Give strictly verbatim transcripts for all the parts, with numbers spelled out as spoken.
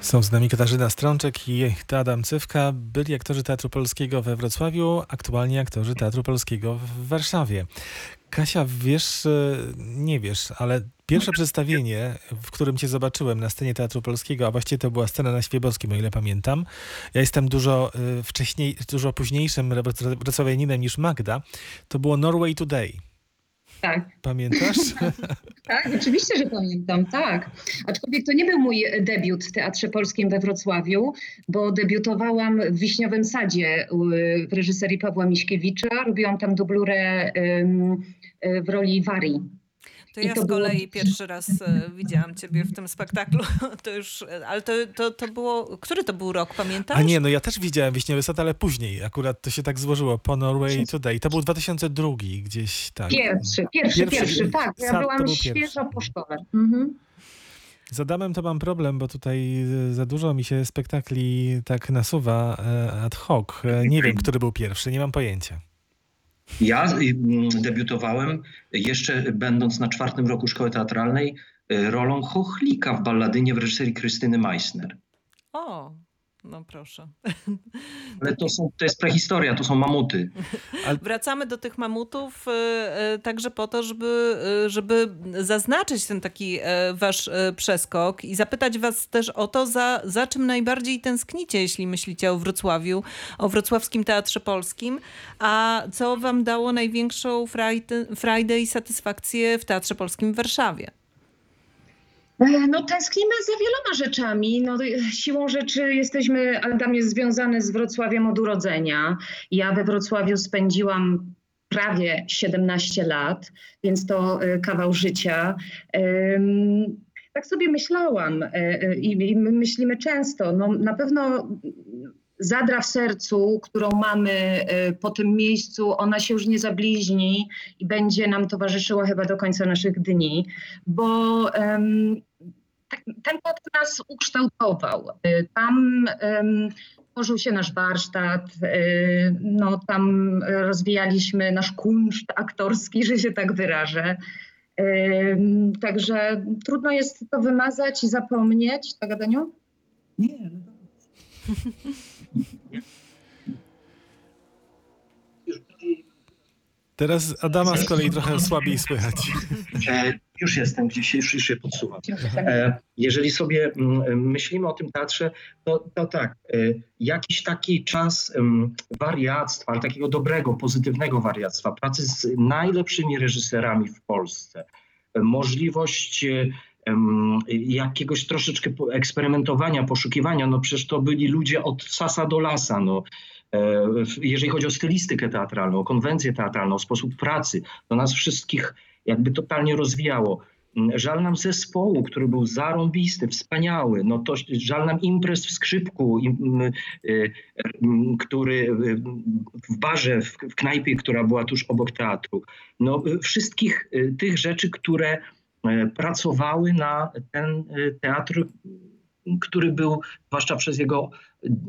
Są z nami Katarzyna Strączek i Adam Cywka, byli aktorzy Teatru Polskiego we Wrocławiu, aktualni aktorzy Teatru Polskiego w Warszawie. Kasia, wiesz, nie wiesz, ale pierwsze przedstawienie, w którym cię zobaczyłem na scenie Teatru Polskiego, a właściwie to była scena na Świebowskim, o ile pamiętam. Ja jestem dużo wcześniej, dużo późniejszym wrocławianinem niż Magda. To było Norway Today. Tak. Pamiętasz? Tak, oczywiście, że pamiętam, tak. Aczkolwiek to nie był mój debiut w Teatrze Polskim we Wrocławiu, bo debiutowałam w Wiśniowym Sadzie w reżyserii Pawła Miśkiewicza. Robiłam tam dublurę w roli Warii. To I ja to z kolei było... pierwszy raz widziałam ciebie w tym spektaklu, to już, ale to, to, to było, który to był rok, pamiętasz? A nie, no ja też widziałem Wiśniowy Sad, ale później akurat to się tak złożyło, po Norway Today. To był dwa tysiące drugi gdzieś tak. Pierwszy, pierwszy, pierwszy, pierwszy tak. Ja Sad, byłam był świeżo pierwszy. Po szkole. Mhm. Z Adamem to mam problem, bo tutaj za dużo mi się spektakli tak nasuwa ad hoc. Nie wiem, który był pierwszy, nie mam pojęcia. Ja debiutowałem, jeszcze będąc na czwartym roku szkoły teatralnej, rolą Chochlika w Balladynie w reżyserii Krystyny Meissner. O, no proszę. Ale to, są, to jest prehistoria, to są mamuty. Ale... Wracamy do tych mamutów także po to, żeby, żeby zaznaczyć ten taki wasz przeskok i zapytać was też o to, za, za czym najbardziej tęsknicie, jeśli myślicie o Wrocławiu, o Wrocławskim Teatrze Polskim, a co wam dało największą frajdę i satysfakcję w Teatrze Polskim w Warszawie? No tęsknimy za wieloma rzeczami. No, siłą rzeczy jesteśmy, Adam jest związany z Wrocławiem od urodzenia. Ja we Wrocławiu spędziłam prawie siedemnaście lat, więc to kawał życia. Tak sobie myślałam i my myślimy często. No, na pewno zadra w sercu, którą mamy po tym miejscu, ona się już nie zabliźni i będzie nam towarzyszyła chyba do końca naszych dni, bo... Um, ten teatr nas ukształtował. Tam um, tworzył się nasz warsztat, y, no, tam rozwijaliśmy nasz kunszt aktorski, że się tak wyrażę. Y, także trudno jest to wymazać i zapomnieć. Tak, Adaniu? Nie. Teraz Adama z kolei trochę słabiej słychać. Już jestem gdzieś, już, już się podsuwam. Jeżeli sobie myślimy o tym teatrze, to, to tak, jakiś taki czas wariactwa, ale takiego dobrego, pozytywnego wariactwa, pracy z najlepszymi reżyserami w Polsce, możliwość jakiegoś troszeczkę eksperymentowania, poszukiwania, no przecież to byli ludzie od sasa do lasa, no. Jeżeli chodzi o stylistykę teatralną, konwencję teatralną, sposób pracy, to nas wszystkich jakby totalnie rozwijało. Żal nam zespołu, który był zarąbisty, wspaniały, no to żal nam imprez w Skrzypku, im, y, y, który w barze, w, w knajpie, która była tuż obok teatru. No wszystkich y, tych rzeczy, które y, pracowały na ten y, teatr, który był, zwłaszcza przez jego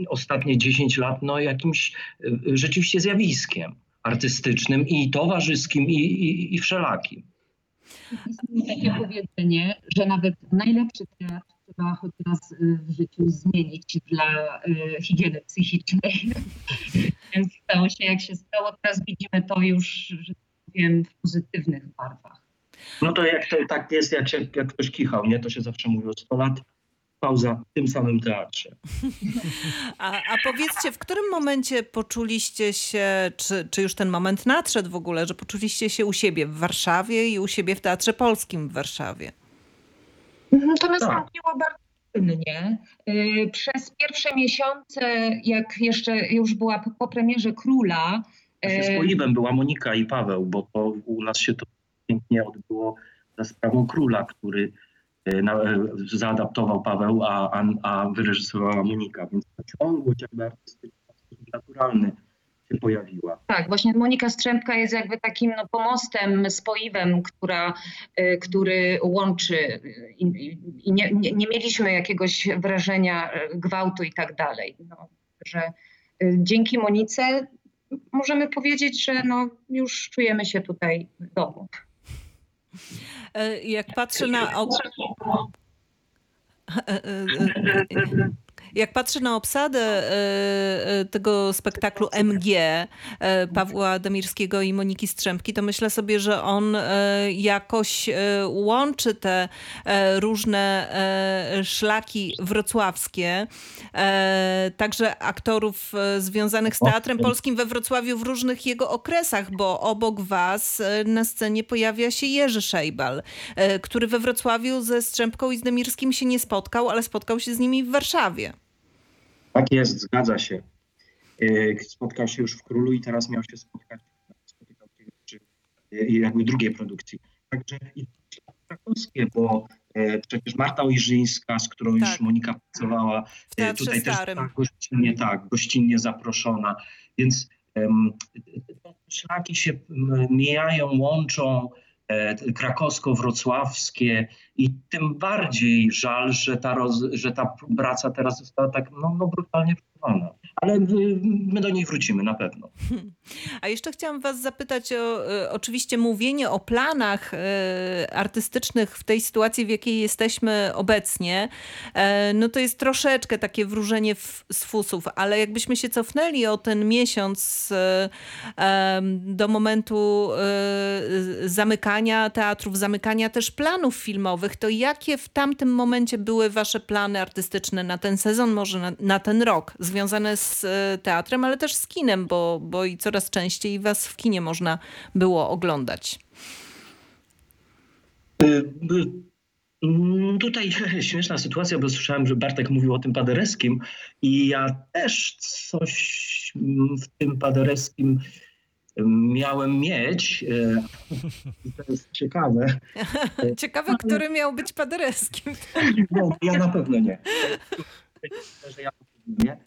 ostatnie dziesięć lat, no jakimś rzeczywiście zjawiskiem artystycznym i towarzyskim i, i, i wszelakim. Jest takie powiedzenie, że nawet najlepszy teatr trzeba choć raz w życiu zmienić dla higieny psychicznej. Więc stało się jak się stało, teraz widzimy to już, że tak powiem, w pozytywnych barwach. No to jak to, tak jest, jak, się, jak ktoś kichał, nie? To się zawsze mówi o sto lat. Pauza w tym samym teatrze. A, a powiedzcie, w którym momencie poczuliście się, czy, czy już ten moment nadszedł w ogóle, że poczuliście się u siebie w Warszawie i u siebie w Teatrze Polskim w Warszawie? No to nastąpiło bardzo silnie. Przez pierwsze miesiące, jak jeszcze już była po, po premierze Króla... Z Polibem była Monika i Paweł, bo to u nas się to pięknie odbyło za sprawą Króla, który... Na, zaadaptował Paweł, a, a, a wyreżyserowała Monika, więc ta ciągłość jakby artystyczna, naturalny się pojawiła. Tak, właśnie Monika Strzępka jest jakby takim no, pomostem, spoiwem, która, y, który łączy i, i nie, nie, nie mieliśmy jakiegoś wrażenia gwałtu i tak dalej. No, że y, dzięki Monice możemy powiedzieć, że no, już czujemy się tutaj w domu. Jak patrzę na... Jak patrzę na obsadę tego spektaklu M G Pawła Demirskiego i Moniki Strzępki, to myślę sobie, że on jakoś łączy te różne szlaki wrocławskie, także aktorów związanych z Teatrem Polskim we Wrocławiu w różnych jego okresach, bo obok was na scenie pojawia się Jerzy Szejbal, który we Wrocławiu ze Strzępką i z Demirskim się nie spotkał, ale spotkał się z nimi w Warszawie. Tak jest, zgadza się. Spotkał się już w Królu i teraz miał się spotkać w jakby drugiej produkcji. Także i polskie, bo przecież Marta Ojrzyńska, z którą tak. już Monika pracowała, tutaj też była gościnnie, tak, gościnnie zaproszona. Więc um, te szlaki się mijają, łączą, krakowsko-wrocławskie i tym bardziej żal, że ta, roz, że ta praca teraz została tak no, no brutalnie przerwana. Ale my do niej wrócimy na pewno. A jeszcze chciałam was zapytać o oczywiście mówienie o planach artystycznych w tej sytuacji, w jakiej jesteśmy obecnie. No to jest troszeczkę takie wróżenie w, z fusów, ale jakbyśmy się cofnęli o ten miesiąc do momentu zamykania teatrów, zamykania też planów filmowych, to jakie w tamtym momencie były wasze plany artystyczne na ten sezon, może na, na ten rok, związane z z teatrem, ale też z kinem, bo, bo i coraz częściej was w kinie można było oglądać. Tutaj śmieszna sytuacja, bo słyszałem, że Bartek mówił o tym Paderewskim i ja też coś w tym Paderewskim miałem mieć. To jest ciekawe. Ciekawe, który miał być Paderewskim. No, ja na pewno nie. Że ja nie.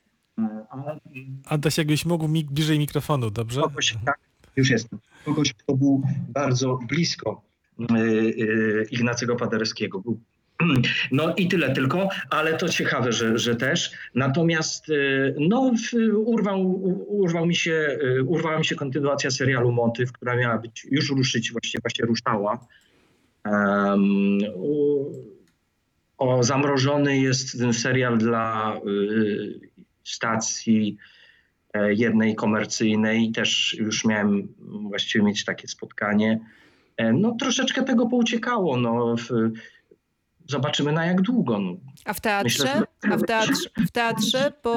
Ale... Adaś, jakbyś mógł mik- bliżej mikrofonu, dobrze? Kogoś, tak, już jestem. Kogoś, kto był bardzo blisko yy, yy, Ignacego Paderewskiego. Był. No i tyle tylko, ale to ciekawe, że, że też. Natomiast yy, no, urwał, urwał mi się, yy, urwała mi się kontynuacja serialu Motyw, która miała być, już ruszyć, właśnie, właśnie ruszała. Um, o, zamrożony jest ten serial dla... Yy, stacji jednej komercyjnej. Też już miałem właściwie mieć takie spotkanie. No troszeczkę tego pouciekało. No. Zobaczymy na jak długo. No. A w teatrze? Myślę, że... A w teatrze, w teatrze po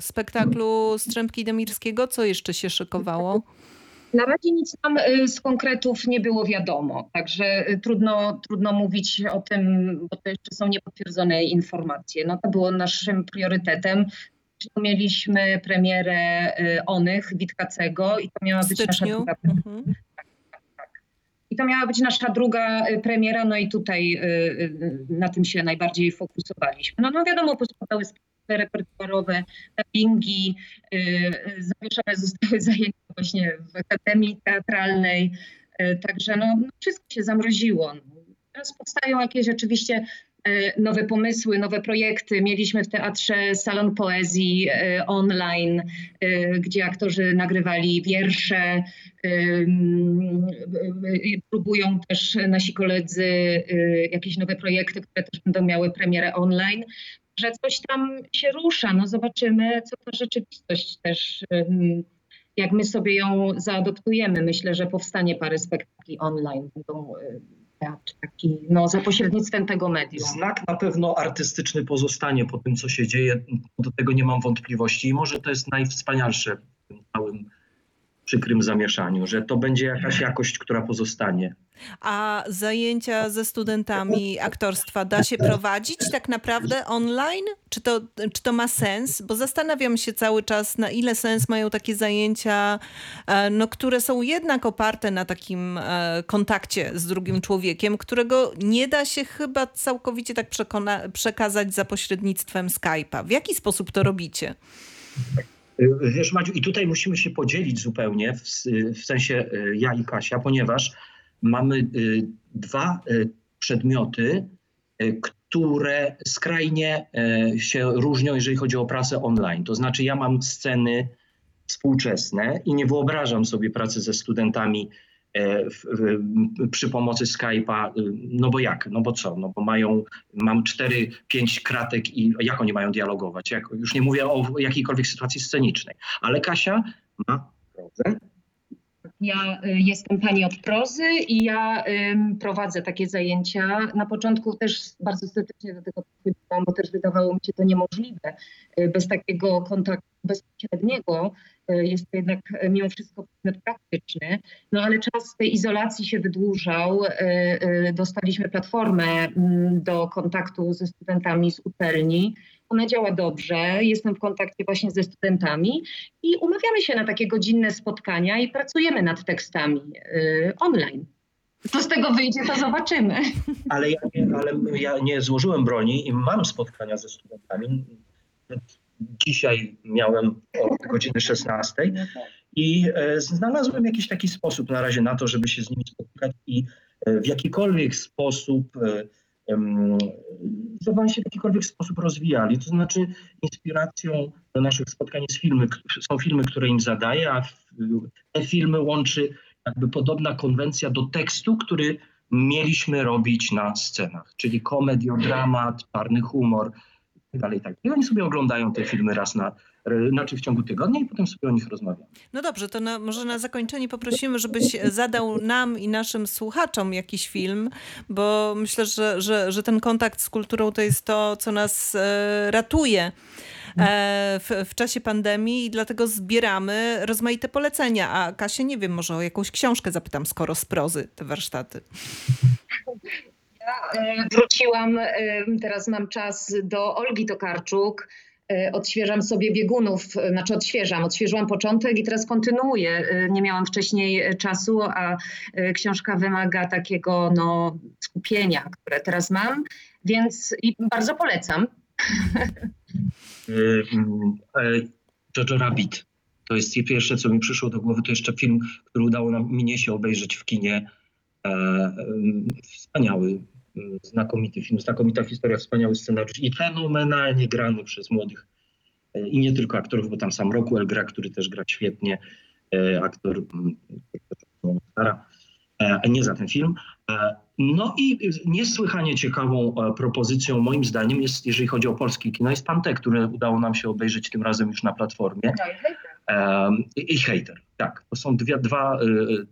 spektaklu Strzępki Demirskiego co jeszcze się szykowało? Na razie nic tam z konkretów nie było wiadomo, także trudno, trudno mówić o tym, bo to jeszcze są niepotwierdzone informacje. No to było naszym priorytetem. Mieliśmy premierę Onych, Witkacego i to miała być nasza druga premiera. Mhm. Tak, tak, tak. I to miała być nasza druga premiera, no i tutaj na tym się najbardziej fokusowaliśmy. No, no wiadomo, pozostały spektakle repertuarowe, dubbingi, zawieszone zostały zajęcia właśnie w Akademii Teatralnej, także no wszystko się zamroziło. Teraz powstają jakieś oczywiście nowe pomysły, nowe projekty. Mieliśmy w teatrze salon poezji e, online, e, gdzie aktorzy nagrywali wiersze. E, e, próbują też nasi koledzy e, jakieś nowe projekty, które też będą miały premierę online. Że coś tam się rusza. No zobaczymy, co ta rzeczywistość też, e, jak my sobie ją zaadoptujemy. Myślę, że powstanie parę spektakli online. Będą e, Taki, no, za pośrednictwem tego medium. Znak na pewno artystyczny pozostanie po tym, co się dzieje. Do tego nie mam wątpliwości. I może to jest najwspanialsze w tym całym przykrym zamieszaniu, że to będzie jakaś jakość, która pozostanie. A zajęcia ze studentami aktorstwa da się prowadzić tak naprawdę online? Czy to, czy to ma sens? Bo zastanawiam się cały czas, na ile sens mają takie zajęcia, no, które są jednak oparte na takim kontakcie z drugim człowiekiem, którego nie da się chyba całkowicie tak przekona- przekazać za pośrednictwem Skype'a. W jaki sposób to robicie? Wiesz, Madziu, i tutaj musimy się podzielić zupełnie, w, w sensie ja i Kasia, ponieważ mamy y, dwa y, przedmioty, y, które skrajnie y, się różnią, jeżeli chodzi o pracę online. To znaczy ja mam sceny współczesne i nie wyobrażam sobie pracy ze studentami w, w, przy pomocy Skype'a, no bo jak, no bo co, no bo mają, mam cztery, pięć kratek i jak oni mają dialogować? Jak, już nie mówię o jakiejkolwiek sytuacji scenicznej, ale Kasia ma prozę. Ja jestem pani od prozy i ja ym, prowadzę takie zajęcia. Na początku też bardzo serdecznie do tego podchodziłam, bo też wydawało mi się to niemożliwe. Yy, bez takiego kontaktu bezpośredniego yy, jest to jednak yy, mimo wszystko podmiot praktyczny. No ale czas tej izolacji się wydłużał. Yy, yy, dostaliśmy platformę yy, do kontaktu ze studentami z uczelni. Ona działa dobrze, jestem w kontakcie właśnie ze studentami i umawiamy się na takie godzinne spotkania i pracujemy nad tekstami yy, online. Co z tego wyjdzie, to zobaczymy. Ale ja, ale ja nie złożyłem broni i mam spotkania ze studentami. Dzisiaj miałem od godziny szesnastej i e, znalazłem jakiś taki sposób na razie na to, żeby się z nimi spotkać i e, w jakikolwiek sposób... E, żeby oni się w jakikolwiek sposób rozwijali. To znaczy inspiracją do naszych spotkań jest filmy, są filmy, które im zadaję, a te filmy łączy jakby podobna konwencja do tekstu, który mieliśmy robić na scenach, czyli komediodramat, czarny humor i dalej. Tak. I oni sobie oglądają te filmy raz na znaczy w ciągu tygodnia i potem sobie o nich rozmawiamy. No dobrze, to na, może na zakończenie poprosimy, żebyś zadał nam i naszym słuchaczom jakiś film, bo myślę, że, że, że ten kontakt z kulturą to jest to, co nas ratuje w, w czasie pandemii i dlatego zbieramy rozmaite polecenia. A Kasię, nie wiem, może o jakąś książkę zapytam, skoro z prozy te warsztaty. Ja wróciłam, teraz mam czas do Olgi Tokarczuk. Odświeżam sobie biegunów, znaczy odświeżam, odświeżyłam początek i teraz kontynuuję. Nie miałam wcześniej czasu, a książka wymaga takiego no, skupienia, które teraz mam, więc i bardzo polecam. Jojo Rabbit. To jest pierwsze, co mi przyszło do głowy. To jeszcze film, który udało nam mnie się obejrzeć w kinie. Wspaniały. Znakomity film, znakomita historia, wspaniały scenariusz i fenomenalnie grany przez młodych i nie tylko aktorów, bo tam sam Rockwell gra, który też gra świetnie, aktor nie za ten film. No i niesłychanie ciekawą propozycją moim zdaniem jest, jeżeli chodzi o polskie kino, jest Pantę, które udało nam się obejrzeć tym razem już na platformie. I Hejter, tak. To są dwie, dwa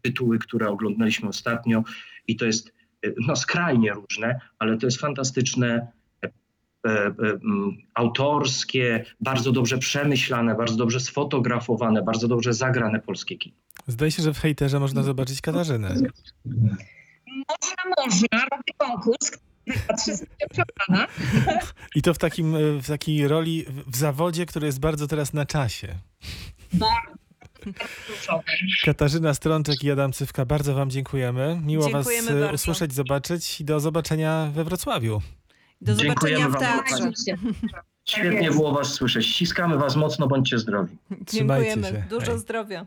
tytuły, które oglądaliśmy ostatnio i to jest no skrajnie różne, ale to jest fantastyczne, e, e, autorskie, bardzo dobrze przemyślane, bardzo dobrze sfotografowane, bardzo dobrze zagrane polskie kino. Zdaje się, że w Hejterze można zobaczyć Katarzynę. Można, można. Robię konkurs. I to w, takim, w takiej roli, w zawodzie, który jest bardzo teraz na czasie. Bardzo. Katarzyna Strączek i Adam Cywka, bardzo wam dziękujemy. Miło dziękujemy was bardzo. Usłyszeć, zobaczyć i do zobaczenia we Wrocławiu. Do zobaczenia dziękujemy w teatrze. Świetnie było was słyszeć. Ściskamy was mocno, bądźcie zdrowi. Trzymajcie dziękujemy, się. Dużo Hej. Zdrowia.